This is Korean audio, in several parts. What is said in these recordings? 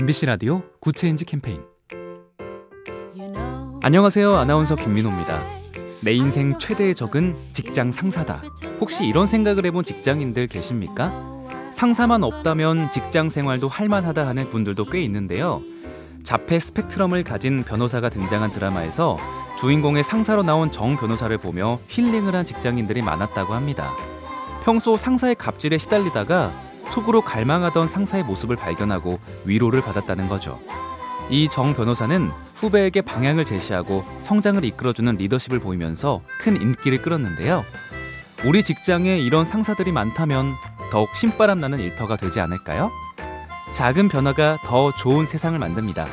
MBC 라디오 굿 체인지 캠페인. 안녕하세요. 아나운서 김민호입니다. 내 인생 최대의 적은 직장 상사다. 혹시 이런 생각을 해본 직장인들 계십니까? 상사만 없다면 직장 생활도 할만하다 하는 분들도 꽤 있는데요. 자폐 스펙트럼을 가진 변호사가 등장한 드라마에서 주인공의 상사로 나온 정 변호사를 보며 힐링을 한 직장인들이 많았다고 합니다. 평소 상사의 갑질에 시달리다가 속으로 갈망하던 상사의 모습을 발견하고 위로를 받았다는 거죠. 이 정 변호사는 후배에게 방향을 제시하고 성장을 이끌어주는 리더십을 보이면서 큰 인기를 끌었는데요. 우리 직장에 이런 상사들이 많다면 더욱 신바람 나는 일터가 되지 않을까요? 작은 변화가 더 좋은 세상을 만듭니다.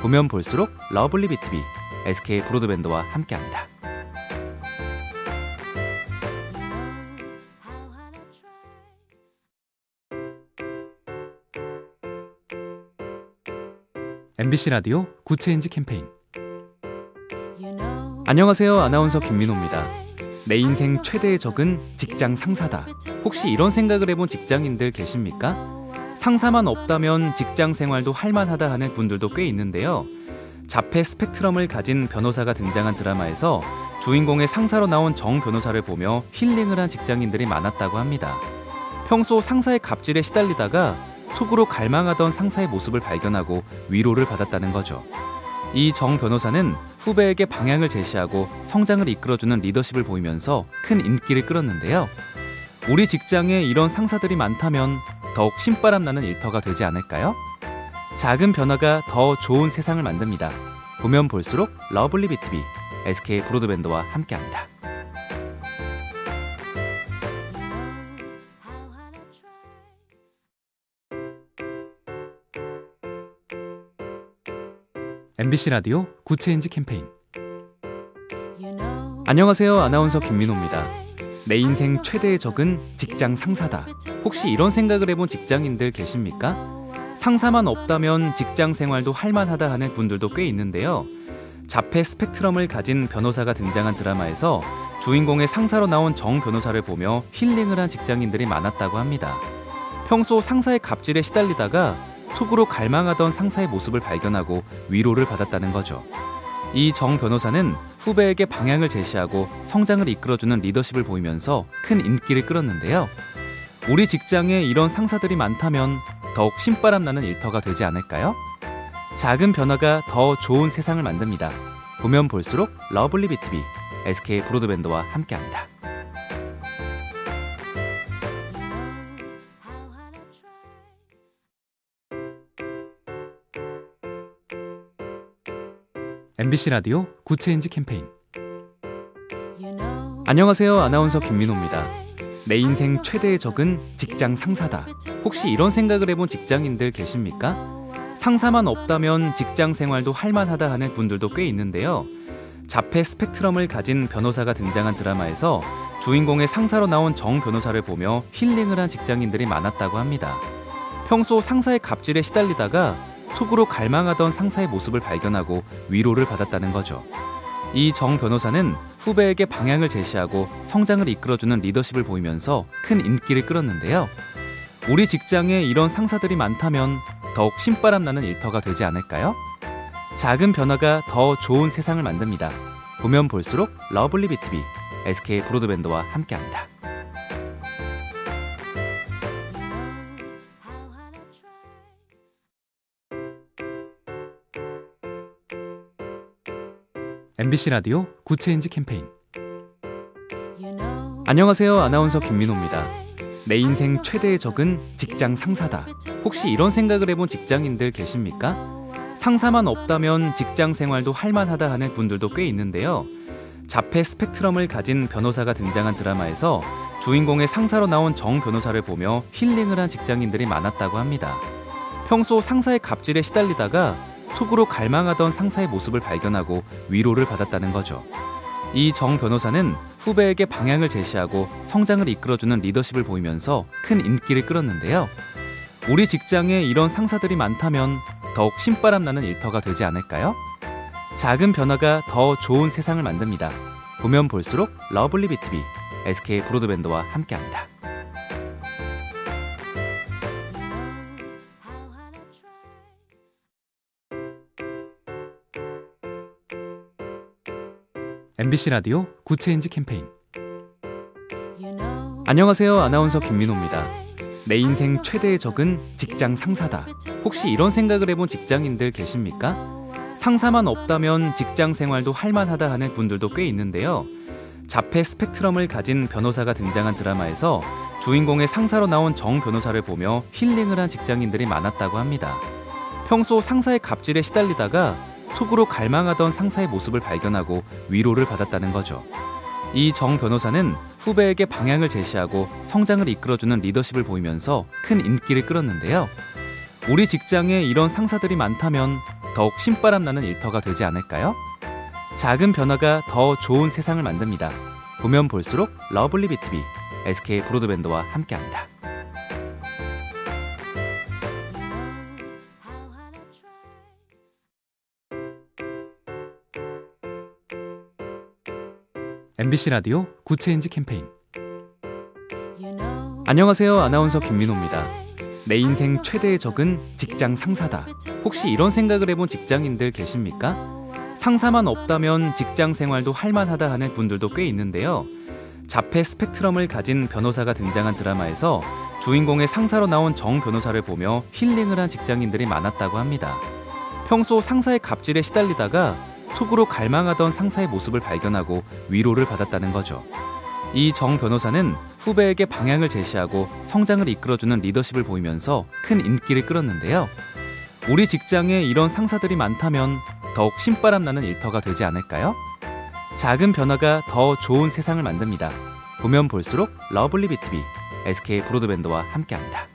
보면 볼수록 러블리 BTV, SK 브로드밴드와 함께합니다. MBC 라디오 굿 체인지 캠페인. 안녕하세요. 아나운서 김민호입니다. 내 인생 최대의 적은 직장 상사다. 혹시 이런 생각을 해본 직장인들 계십니까? 상사만 없다면 직장 생활도 할만하다 하는 분들도 꽤 있는데요. 자폐 스펙트럼을 가진 변호사가 등장한 드라마에서 주인공의 상사로 나온 정 변호사를 보며 힐링을 한 직장인들이 많았다고 합니다. 평소 상사의 갑질에 시달리다가 속으로 갈망하던 상사의 모습을 발견하고 위로를 받았다는 거죠. 이 정 변호사는 후배에게 방향을 제시하고 성장을 이끌어주는 리더십을 보이면서 큰 인기를 끌었는데요. 우리 직장에 이런 상사들이 많다면 더욱 신바람 나는 일터가 되지 않을까요? 작은 변화가 더 좋은 세상을 만듭니다. 보면 볼수록 러블리 BTV, SK 브로드밴드와 함께합니다. MBC 라디오 굿 체인지 캠페인. 안녕하세요. 아나운서 김민호입니다. 내 인생 최대의 적은 직장 상사다. 혹시 이런 생각을 해본 직장인들 계십니까? 상사만 없다면 직장 생활도 할만하다 하는 분들도 꽤 있는데요. 자폐 스펙트럼을 가진 변호사가 등장한 드라마에서 주인공의 상사로 나온 정 변호사를 보며 힐링을 한 직장인들이 많았다고 합니다. 평소 상사의 갑질에 시달리다가 속으로 갈망하던 상사의 모습을 발견하고 위로를 받았다는 거죠. 이 정 변호사는 후배에게 방향을 제시하고 성장을 이끌어주는 리더십을 보이면서 큰 인기를 끌었는데요. 우리 직장에 이런 상사들이 많다면 더욱 신바람 나는 일터가 되지 않을까요? 작은 변화가 더 좋은 세상을 만듭니다. 보면 볼수록 러블리 BTV, SK 브로드밴드와 함께합니다. MBC 라디오 굿 체인지 캠페인. 안녕하세요. 아나운서 김민호입니다. 내 인생 최대의 적은 직장 상사다. 혹시 이런 생각을 해본 직장인들 계십니까? 상사만 없다면 직장 생활도 할만하다 하는 분들도 꽤 있는데요. 자폐 스펙트럼을 가진 변호사가 등장한 드라마에서 주인공의 상사로 나온 정 변호사를 보며 힐링을 한 직장인들이 많았다고 합니다. 평소 상사의 갑질에 시달리다가 속으로 갈망하던 상사의 모습을 발견하고 위로를 받았다는 거죠. 이 정 변호사는 후배에게 방향을 제시하고 성장을 이끌어주는 리더십을 보이면서 큰 인기를 끌었는데요. 우리 직장에 이런 상사들이 많다면 더욱 신바람 나는 일터가 되지 않을까요? 작은 변화가 더 좋은 세상을 만듭니다. 보면 볼수록 러블리 BTV, SK 브로드밴드와 함께합니다. MBC 라디오 굿 체인지 캠페인. 안녕하세요. 아나운서 김민호입니다. 내 인생 최대의 적은 직장 상사다. 혹시 이런 생각을 해본 직장인들 계십니까? 상사만 없다면 직장 생활도 할만하다 하는 분들도 꽤 있는데요. 자폐 스펙트럼을 가진 변호사가 등장한 드라마에서 주인공의 상사로 나온 정 변호사를 보며 힐링을 한 직장인들이 많았다고 합니다. 평소 상사의 갑질에 시달리다가 속으로 갈망하던 상사의 모습을 발견하고 위로를 받았다는 거죠. 이 정 변호사는 후배에게 방향을 제시하고 성장을 이끌어주는 리더십을 보이면서 큰 인기를 끌었는데요. 우리 직장에 이런 상사들이 많다면 더욱 신바람 나는 일터가 되지 않을까요? 작은 변화가 더 좋은 세상을 만듭니다. 보면 볼수록 러블리 BTV, SK 브로드밴드와 함께합니다. MBC 라디오 굿 체인지 캠페인. 안녕하세요. 아나운서 김민호입니다. 내 인생 최대의 적은 직장 상사다. 혹시 이런 생각을 해본 직장인들 계십니까? 상사만 없다면 직장 생활도 할만하다 하는 분들도 꽤 있는데요. 자폐 스펙트럼을 가진 변호사가 등장한 드라마에서 주인공의 상사로 나온 정 변호사를 보며 힐링을 한 직장인들이 많았다고 합니다. 평소 상사의 갑질에 시달리다가 속으로 갈망하던 상사의 모습을 발견하고 위로를 받았다는 거죠. 이 정 변호사는 후배에게 방향을 제시하고 성장을 이끌어주는 리더십을 보이면서 큰 인기를 끌었는데요. 우리 직장에 이런 상사들이 많다면 더욱 신바람 나는 일터가 되지 않을까요? 작은 변화가 더 좋은 세상을 만듭니다. 보면 볼수록 러블리 BTV, SK 브로드밴드와 함께합니다. MBC 라디오 굿 체인지 캠페인. 안녕하세요. 아나운서 김민호입니다. 내 인생 최대의 적은 직장 상사다. 혹시 이런 생각을 해본 직장인들 계십니까? 상사만 없다면 직장 생활도 할만하다 하는 분들도 꽤 있는데요. 자폐 스펙트럼을 가진 변호사가 등장한 드라마에서 주인공의 상사로 나온 정 변호사를 보며 힐링을 한 직장인들이 많았다고 합니다. 평소 상사의 갑질에 시달리다가 속으로 갈망하던 상사의 모습을 발견하고 위로를 받았다는 거죠. 이 정 변호사는 후배에게 방향을 제시하고 성장을 이끌어주는 리더십을 보이면서 큰 인기를 끌었는데요. 우리 직장에 이런 상사들이 많다면 더욱 신바람 나는 일터가 되지 않을까요? 작은 변화가 더 좋은 세상을 만듭니다. 보면 볼수록 러블리 BTV, SK 브로드밴드와 함께합니다.